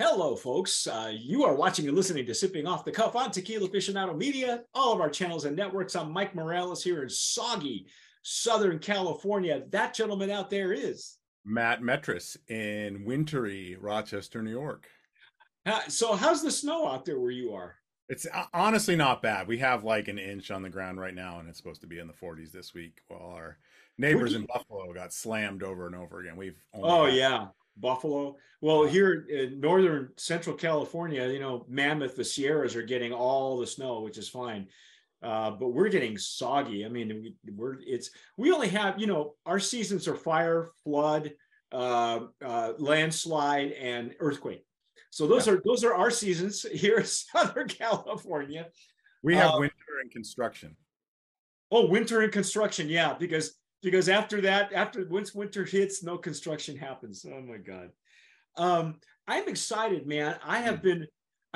Hello, folks. You are watching and listening to Sipping Off the Cuff on Tequila Aficionado Media, all of our channels and networks. I'm Mike Morales here in soggy Southern California. That gentleman out there is Matt Metris in wintry Rochester, New York. So how's the snow out there where you are? It's honestly not bad. We have like an inch on the ground right now, and it's supposed to be in the 40s this week. While our neighbors in Buffalo got slammed over and over again. We've only Buffalo. Well, here in northern central California, you know, Mammoth, the Sierras are getting all the snow, which is fine. But we're getting soggy. I mean, we only have, you know, our seasons are fire, flood, landslide, and earthquake. So those are our seasons here in Southern California. We have winter and construction. Oh, winter and construction. Yeah, because after that, once winter hits, no construction happens. Oh my God. I'm excited, man. I have been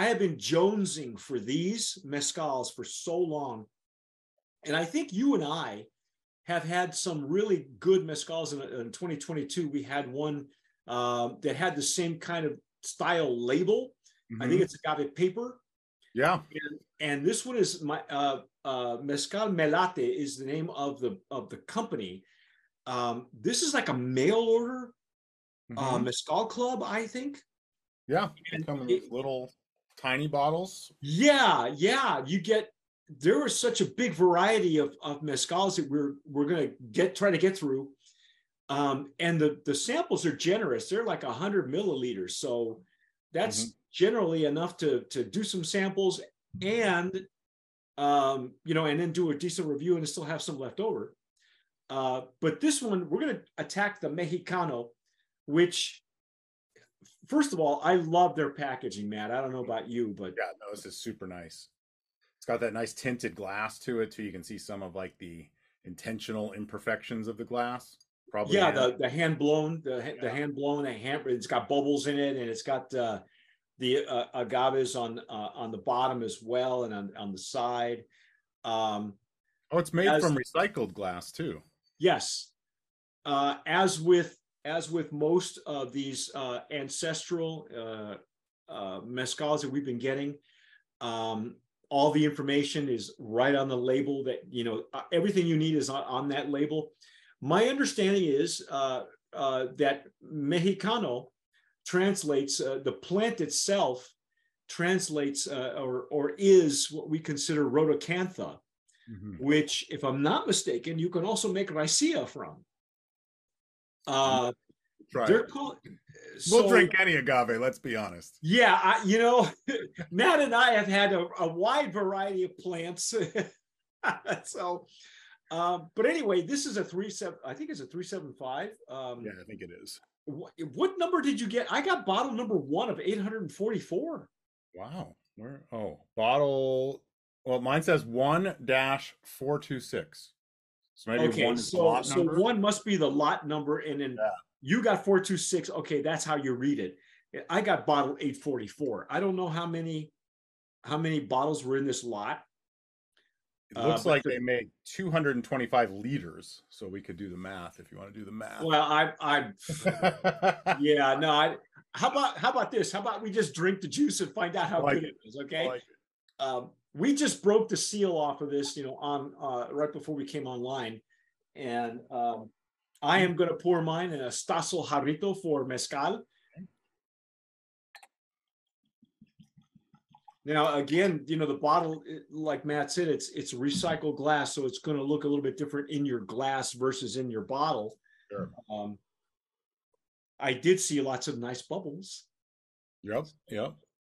jonesing for these mezcals for so long. And I think you and I have had some really good mezcals in 2022. We had one that had the same kind of style label. Mm-hmm. I think it's agave paper. Yeah. And this one is my Mescal Melate is the name of the company. This is like a mail order mezcal club, I think. Yeah, they come in little tiny bottles. Yeah. There was such a big variety of mezcals that we're gonna try to get through. And the samples are generous. They're like 100 milliliters. So that's generally enough to do some samples and and then do a decent review and still have some left over. But this one, we're going to attack the Mexicano, which, first of all, I love their packaging, Matt. I don't know about you, but this is super nice. It's got that nice tinted glass to it too. You can see some of like the intentional imperfections of the glass. Probably the hand blown, it's got bubbles in it, and it's got the agaves on the bottom as well, and on the side. It's made from recycled glass too. Yes, as with most of these ancestral mezcals that we've been getting, all the information is right on the label. That everything you need is on that label. My understanding is that Mexicano translates, the plant itself translates or is what we consider Rhodocantha, which, if I'm not mistaken, you can also make ricea from. We'll drink any agave, let's be honest. Yeah, Matt and I have had a wide variety of plants. So... but anyway, this is I think it's a 375. Yeah, I think it is. What number did you get? I got bottle number 1 of 844. Wow. Bottle. Well, mine says 1-426. So maybe one is the lot number. So one must be the lot number, and then you got 426. Okay, that's how you read it. I got bottle 844. I don't know how many bottles were in this lot. It looks like they made 225 liters, so we could do the math if you want to do the math. Well, how about this? How about we just drink the juice and find out how good it is, okay? We just broke the seal off of this, on right before we came online, and I am going to pour mine in a Stasso Jarrito for mezcal. Now, again, the bottle, like Matt said, it's recycled glass, so it's going to look a little bit different in your glass versus in your bottle. Sure. I did see lots of nice bubbles. Yep.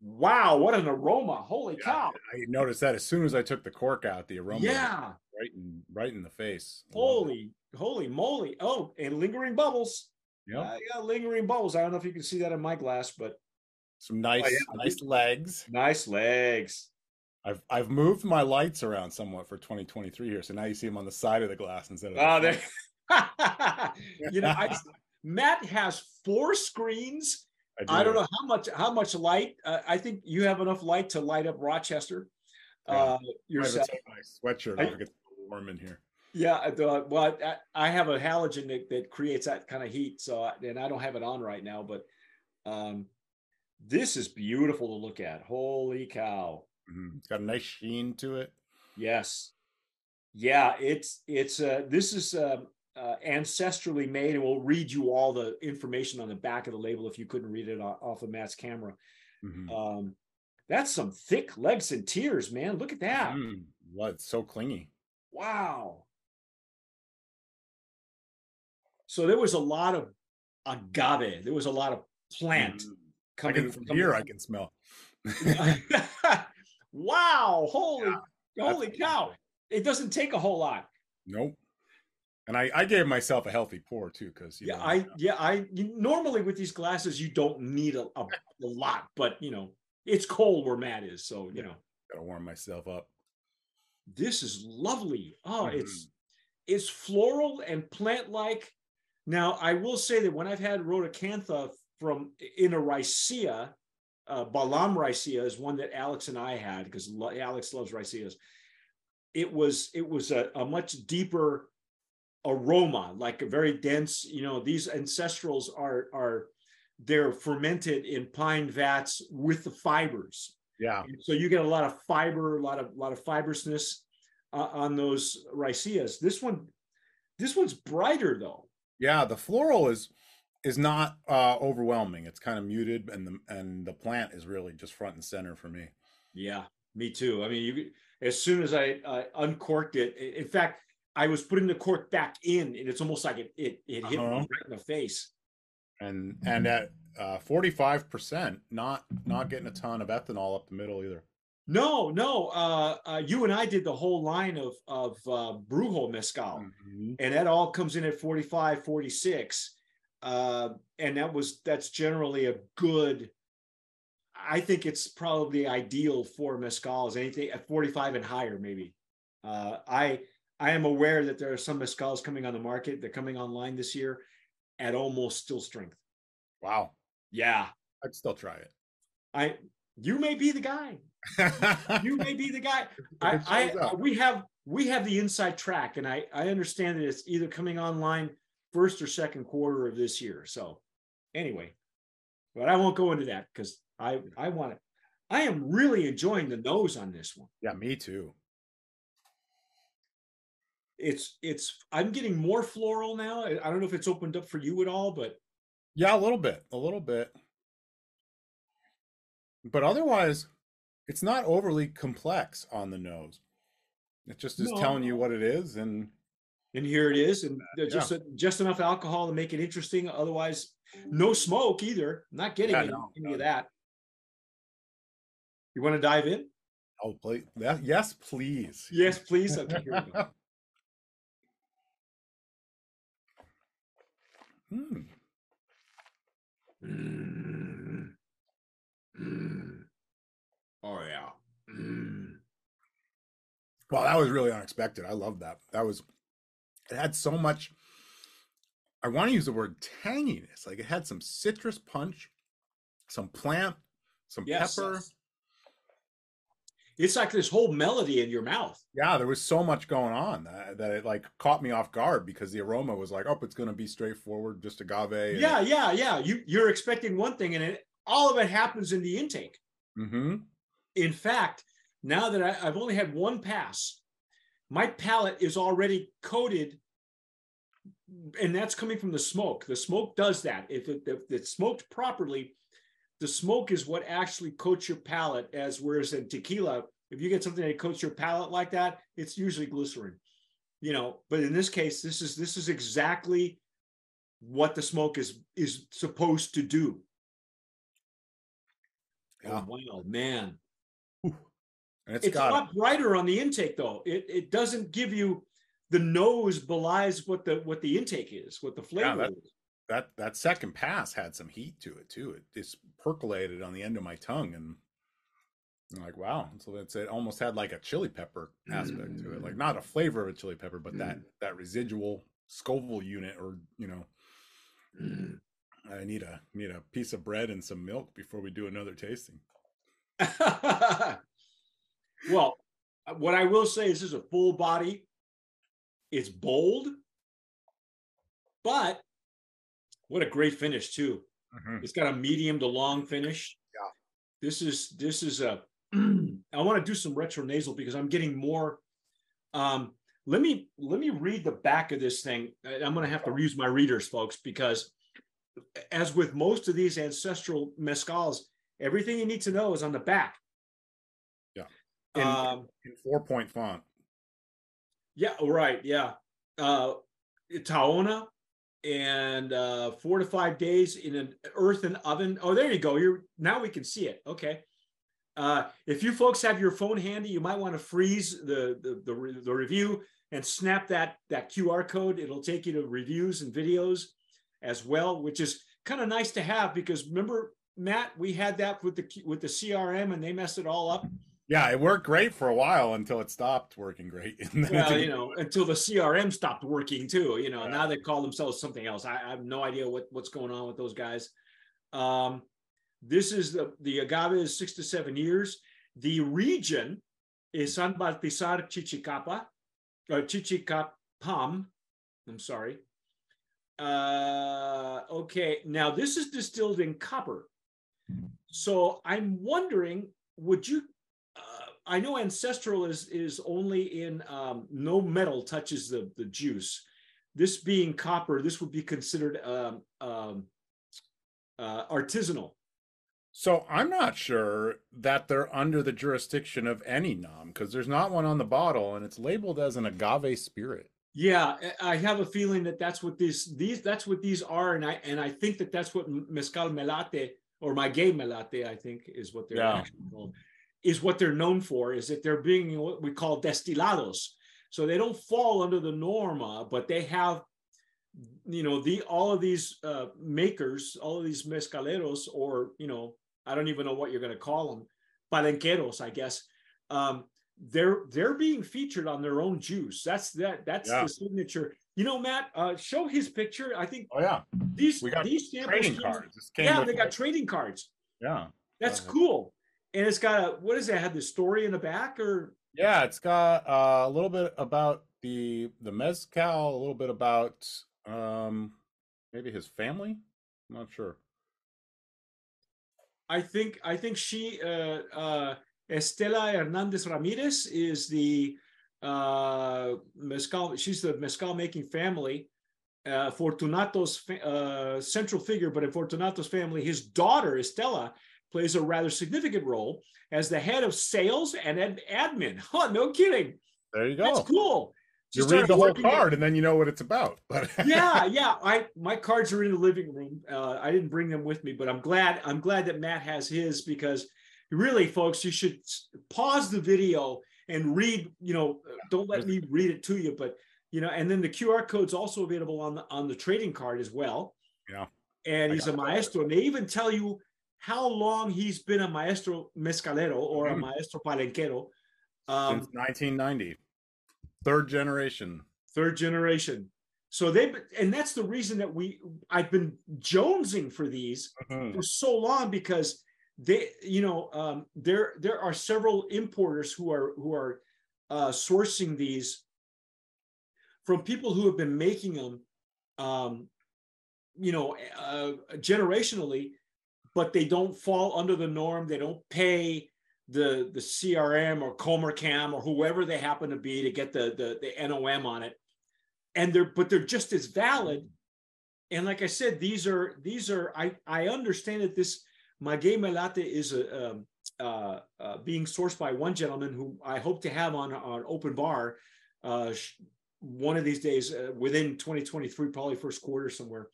Wow, what an aroma. Holy cow. I noticed that as soon as I took the cork out, the aroma was right in the face. Holy moly. Oh, and lingering bubbles. Yeah, lingering bubbles. I don't know if you can see that in my glass, but... Some nice legs. Nice legs. I've moved my lights around somewhat for 2023 here, so now you see them on the side of the glass instead of. There. Matt has 4 screens. I don't know how much light. I think you have enough light to light up Rochester. Yourself. I have to take my sweatshirt off. It gets warm in here. Yeah, well, I have a halogen that creates that kind of heat, so and I don't have it on right now, but. This is beautiful to look at. Holy cow. Mm-hmm. It's got a nice sheen to it. Yes. Yeah, this is ancestrally made, and we'll read you all the information on the back of the label if you couldn't read it off of Matt's camera. Mm-hmm. That's some thick legs and tears, man. Look at that. Mm, well, it's so clingy. Wow. So there was a lot of agave. There was a lot of plant coming from here. I can smell. Wow. Holy cow. It doesn't take a whole lot. Nope. And I gave myself a healthy pour too, because normally with these glasses you don't need a lot, but you know it's cold where Matt is, so you know, gotta warm myself up. This is lovely. Oh, mm-hmm. It's floral and plant like. Now I will say that when I've had Rhodocantha from in a ricea, Balam ricea is one that Alex and I had because Alex loves riceas. It was a much deeper aroma, like a very dense, you know, these ancestrals they're fermented in pine vats with the fibers. Yeah. And so you get a lot of fiber, a lot of fibrousness on those riceas. This one's brighter though. Yeah, the floral is not overwhelming. It's kind of muted, and the plant is really just front and center for me. Yeah, me too. I mean, as soon as I uncorked it, in fact, I was putting the cork back in, and it's almost like it hit me right in the face. And at 45%, not getting a ton of ethanol up the middle either. No. You and I did the whole line of Brujo Mezcal, mm-hmm. and that all comes in at 45, 46. And that's generally a good, I think it's probably ideal for mezcals, anything at 45 and higher maybe. I am aware that there are some mezcals coming on the market. They're coming online this year at almost still strength. Wow. Yeah. I'd still try it. You may be the guy. You may be the guy. We have the inside track, and I understand that it's either coming online first or second quarter of this year. So anyway, but I won't go into that because I want it. I am really enjoying the nose on this one. Yeah, me too. I'm getting more floral now. I don't know if it's opened up for you at all, but yeah, a little bit, but otherwise it's not overly complex on the nose. It just is telling you what it is, and here it is, and just enough alcohol to make it interesting. Otherwise no smoke either. I'm not getting any of that. You want to dive in? Oh, please. Yes, please. Yes, please. Okay, here we go. Hmm. Mm. Mm. Oh yeah. Mm. Wow, that was really unexpected. I love that. It had so much. I want to use the word tanginess. Like it had some citrus punch, some plant, some pepper. It's like this whole melody in your mouth. Yeah, there was so much going on that it like caught me off guard because the aroma was like, oh, it's going to be straightforward, just agave. Yeah. You're expecting one thing, and all of it happens in the intake. Mm-hmm. In fact, now that I've only had one pass, my palate is already coated, and that's coming from the smoke. The smoke does that. If it's smoked properly, the smoke is what actually coats your palate, whereas in tequila, if you get something that coats your palate like that, it's usually glycerin, you know. But in this case, this is exactly what the smoke is supposed to do. Yeah. Oh, wow, man. And it's a lot brighter on the intake, though. It doesn't give you, the nose belies what the intake is, what the flavor is. That second pass had some heat to it too. It just percolated on the end of my tongue, and I'm like, wow. So it almost had like a chili pepper aspect to it, like not a flavor of a chili pepper, but that residual Scoville unit, or you know, I need a piece of bread and some milk before we do another tasting. Well, what I will say is, this is a full body. It's bold, but what a great finish, too. Mm-hmm. It's got a medium to long finish. This is a, I want to do some retronasal because I'm getting more. Let me read the back of this thing. I'm going to have to use my readers, folks, because as with most of these ancestral mezcals, everything you need to know is on the back. Yeah. In 4-point font. Yeah. Right. Yeah. Taona and 4 to 5 days in an earthen oven. Oh, there you go. Now we can see it. Okay. If you folks have your phone handy, you might want to freeze the review and snap that QR code. It'll take you to reviews and videos as well, which is kind of nice to have because remember, Matt, we had that with the CRM and they messed it all up. Yeah, it worked great for a while until it stopped working great. Well, until the CRM stopped working too. Yeah. Now they call themselves something else. I have no idea what's going on with those guys. This is the agave is 6 to 7 years. The region is San Baltazar Chichicapa, or Chichicapam. I'm sorry. Okay, now this is distilled in copper. So I'm wondering, would you... I know ancestral is only in no metal touches the juice. This being copper, this would be considered artisanal. So I'm not sure that they're under the jurisdiction of any NOM because there's not one on the bottle and it's labeled as an agave spirit. Yeah, I have a feeling that that's what these are, and I think that that's what Mescal Melate or Maguey Melate, I think, is what they're actually called. Is what they're known for, is that they're being what we call destilados. So they don't fall under the norma, but they have, all of these makers, all of these mezcaleros, or, I don't even know what you're going to call them, palenqueros, I guess. They're being featured on their own juice. That's the signature. Matt, show his picture. I think. Oh yeah. These trading cards. Yeah, they got trading cards. Yeah. That's cool. And it's got what is that? Had the story in the back, or yeah, it's got a little bit about the mezcal, a little bit about maybe his family. I'm not sure. I think she Estela Hernandez Ramirez is the mezcal. She's the mezcal making family. Fortunato's central figure, but in Fortunato's family, his daughter Estela plays a rather significant role as the head of sales and admin. Oh, no kidding. There you go. That's cool. You read the whole card and then you know what it's about. But yeah. My cards are in the living room. I didn't bring them with me, but I'm glad that Matt has his, because really, folks, you should pause the video and read, don't let me read it to you, but, and then the QR code's also available on the trading card as well. Yeah. And he's a maestro. And they even tell you how long he's been a maestro mezcalero or a maestro palenquero. Since 1990, third generation. So that's the reason that I've been jonesing for these for so long, because they, there are several importers who are sourcing these from people who have been making them, generationally. But they don't fall under the norm. They don't pay the CRM or Comercam or whoever they happen to be to get the NOM on it. And they're just as valid. And like I said, I understand that this Maguey Melate is being sourced by one gentleman who I hope to have on Open Bar one of these days, within 2023, probably first quarter somewhere.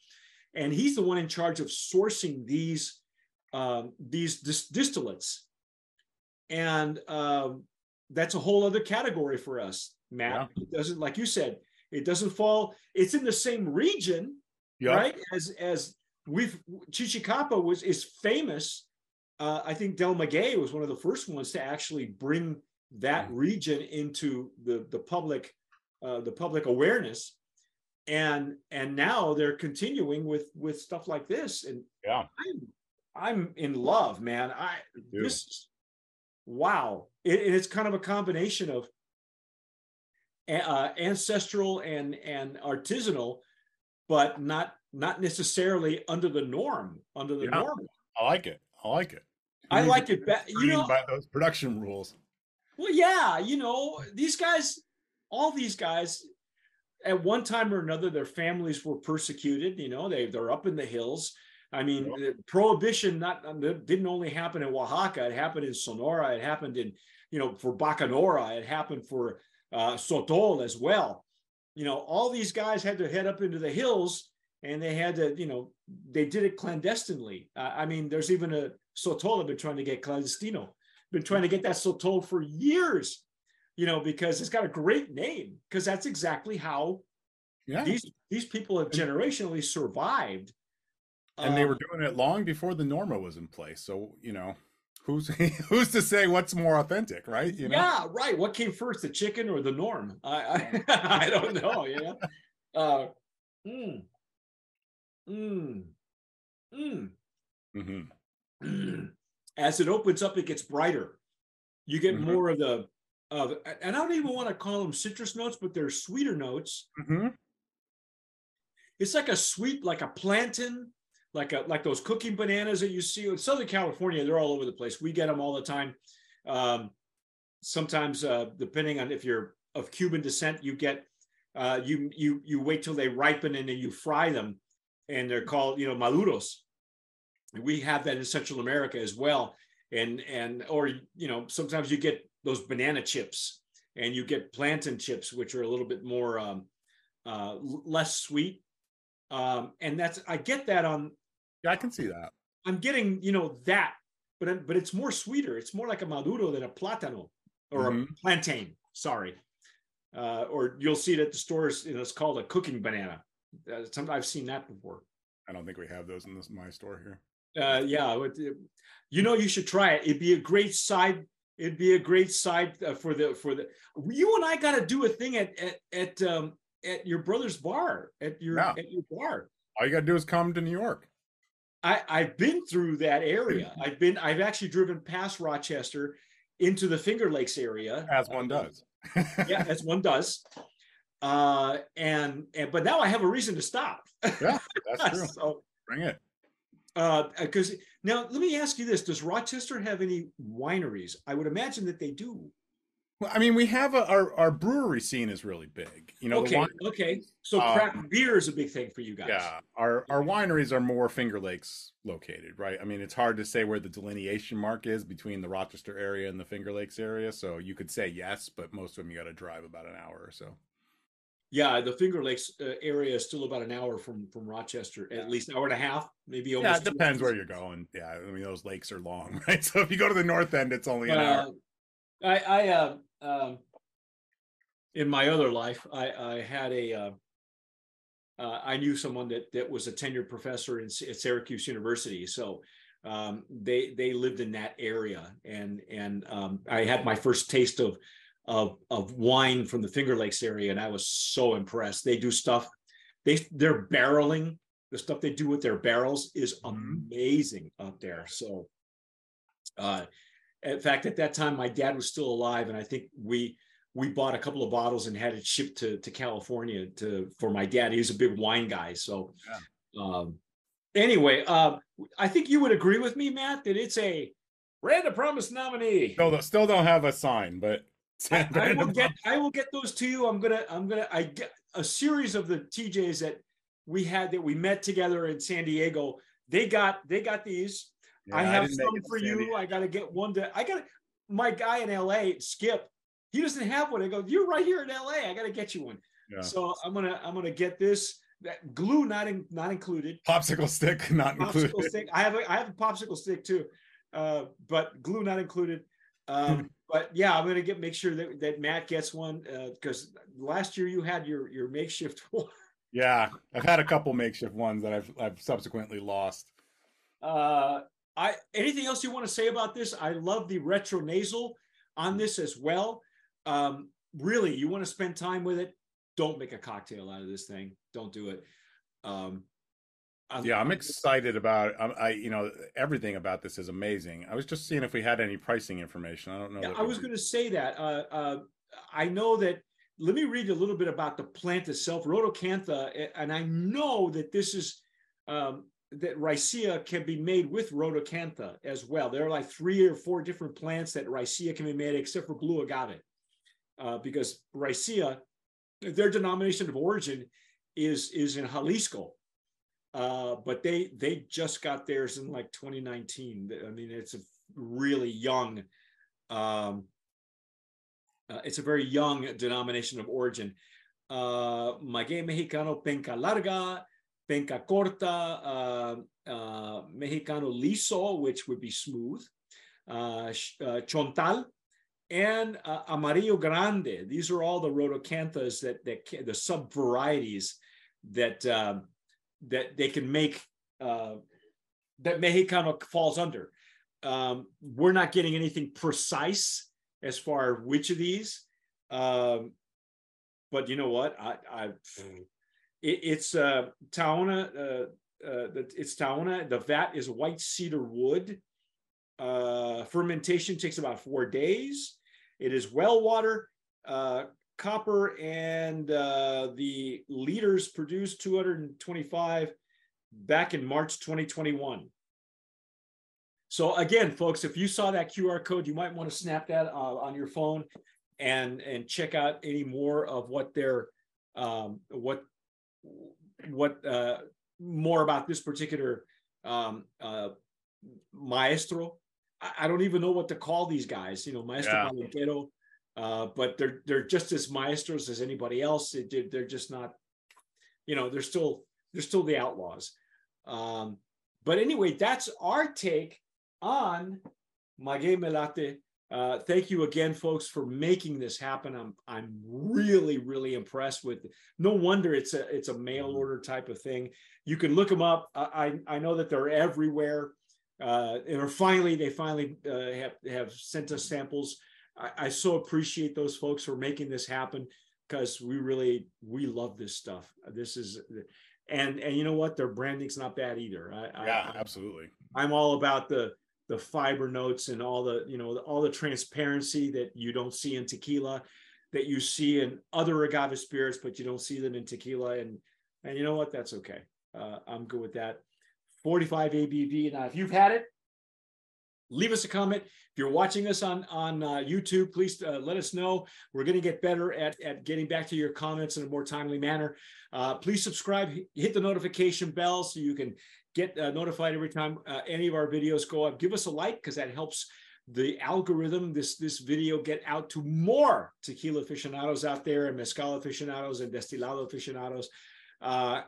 And he's the one in charge of sourcing these distillates, and that's a whole other category for us, Matt. Yeah. It doesn't, like you said, it doesn't fall. It's in the same region, right? As Chichicapa is famous. I think Del Maguey was one of the first ones to actually bring that region into the public awareness. And now they're continuing with stuff like this, and I'm in love, man. It's kind of a combination of ancestral and artisanal, but not necessarily under the norm. I like it. I like it better. You know, by those production rules. Well, yeah, you know, these guys, all these guys, at one time or another, their families were persecuted. You know, they're up in the hills. I mean, prohibition didn't only happen in Oaxaca. It happened in Sonora. It happened in, you know, for Bacanora. It happened for Sotol as well. You know, all these guys had to head up into the hills, and they had to, you know, they did it clandestinely. I mean, there's even a Sotol I've been trying to get clandestino. Been trying to get that Sotol for years, you know, because it's got a great name, because that's exactly how these people have generationally survived. And they were doing it long before the Norma was in place. So, you know, who's to say what's more authentic, right? You know? Yeah, right. What came first, the chicken or the Norm? I don't know, you know. As it opens up, it gets brighter. You get more of the, and I don't even want to call them citrus notes, but they're sweeter notes. It's like a sweet, like a plantain, like those cooking bananas that you see in Southern California. They're all over the place. We get them all the time. Sometimes, depending on if you're of Cuban descent, you get you wait till they ripen and then you fry them, and they're called, you know, maduros. We have that in Central America as well. Or, you know, sometimes you get those banana chips and you get plantain chips, which are a little bit more, less sweet. And I get that on. Yeah, I can see that. I'm getting, you know, that, but it's more sweeter. It's more like a maduro than a plátano or a plantain. Sorry. Or you'll see it at the stores, you know, it's called a cooking banana. I've seen that before. I don't think we have those in my store here. Yeah, you know, you should try it. It'd be a great side for the. You and I got to do a thing at your brother's bar at your bar. All you got to do is come to New York. I've been through that area. I've actually driven past Rochester into the Finger Lakes area. As one does. Yeah, as one does. But now I have a reason to stop. Yeah, that's true. So, bring it. Because now let me ask you this: does Rochester have any wineries? I would imagine that they do. Well, I mean, we have our brewery scene is really big. You know, okay. So craft beer is a big thing for you guys. Yeah, our wineries are more Finger Lakes located, right? I mean, it's hard to say where the delineation mark is between the Rochester area and the Finger Lakes area. So you could say yes, but most of them you got to drive about an hour or so. Yeah, the Finger Lakes area is still about an hour from Rochester, at least an hour and a half, maybe almost. Yeah, it depends where you're going. Yeah, I mean, those lakes are long, right? So if you go to the north end, it's only an hour. In my other life, I had I knew someone that was a tenured professor at Syracuse University, so they lived in that area, and I had my first taste of wine from the Finger Lakes area, and I was so impressed. They do stuff. They're barreling. The stuff they do with their barrels is amazing up there. So, in fact, at that time, my dad was still alive, and I think we bought a couple of bottles and had it shipped to California for my dad. He was a big wine guy. So, anyway, I think you would agree with me, Matt, that it's a Brand of Promise nominee. Still don't have a sign, but. I will get those to you. I get a series of the TJs that we had that we met together in San Diego. They got these. Yeah, I have some for you. Diego. I gotta get one my guy in LA, Skip. He doesn't have one. I go, you're right here in LA. I gotta get you one. Yeah. So I'm gonna get this. That glue not included. Popsicle stick not included. Popsicle stick. I have a popsicle stick too, but glue not included. But yeah, I'm gonna make sure that Matt gets one because last year you had your makeshift one. Yeah, I've had a couple makeshift ones that I've subsequently lost. Anything else you want to say about this? I love the retro nasal on this as well. Really, you want to spend time with it? Don't make a cocktail out of this thing. Don't do it. I'm excited about it. Everything about this is amazing. I was just seeing if we had any pricing information. I don't know. Yeah, I was going to say that. I know that. Let me read a little bit about the plant itself, Rhodocantha, and I know that this is that ricea can be made with rhodocantha as well. There are like 3 or 4 different plants that ricea can be made, except for blue agave, because ricea, their denomination of origin is in Jalisco, but they just got theirs in like 2019. I mean, it's a really young, it's a very young denomination of origin. Maguey Mexicano, penca larga, penca corta, Mexicano liso, which would be smooth, chontal, and amarillo grande. These are all the rhodocanthas that the sub varieties that they can make, that Mexicano falls under. We're not getting anything precise as far as which of these, but you know what? It's Taona. It's Taona. The vat is white cedar wood. Fermentation takes about 4 days. It is well water, copper, and the liters produced 225 back in March 2021. So again, folks, if you saw that QR code, you might want to snap that on your phone and check out any more of what their more about this particular maestro. I don't even know what to call these guys, you know, maestro, yeah. But they're just as maestros as anybody else. They're just not, you know, they're still the outlaws. But anyway, that's our take on Maguey Melate. Thank you again, folks, for making this happen. I'm really, really impressed with. No wonder it's a mail order type of thing. You can look them up. I know that they're everywhere. And they finally have sent us samples. I so appreciate those folks for making this happen, because we love this stuff. This is and you know what, their branding's not bad either. Absolutely. I'm all about the fiber notes and all the, you know, all the transparency that you don't see in tequila, that you see in other agave spirits, but you don't see them in tequila. And you know what, that's okay. I'm good with that. 45 ABV. Now, if you've had it, leave us a comment. If you're watching us on YouTube, please let us know. We're going to get better at getting back to your comments in a more timely manner. Please subscribe, hit the notification bell so you can get notified every time any of our videos go up. Give us a like, because that helps the algorithm, this video, get out to more tequila aficionados out there, and mezcal aficionados and destilado aficionados.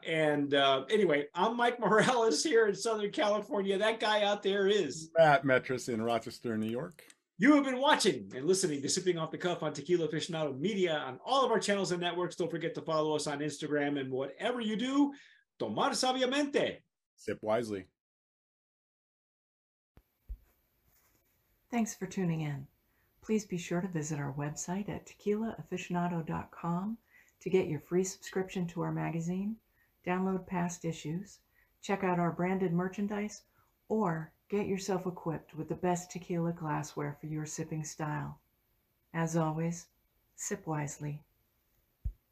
Anyway, I'm Mike Morales here in Southern California. That guy out there is Matt Metris in Rochester, New York. You have been watching and listening to Sipping Off the Cuff on Tequila Aficionado Media on all of our channels and networks. Don't forget to follow us on Instagram, and whatever you do, tomar sabiamente. Sip wisely. Thanks for tuning in. Please be sure to visit our website at tequilaaficionado.com. to get your free subscription to our magazine, download past issues, check out our branded merchandise, or get yourself equipped with the best tequila glassware for your sipping style. As always, sip wisely.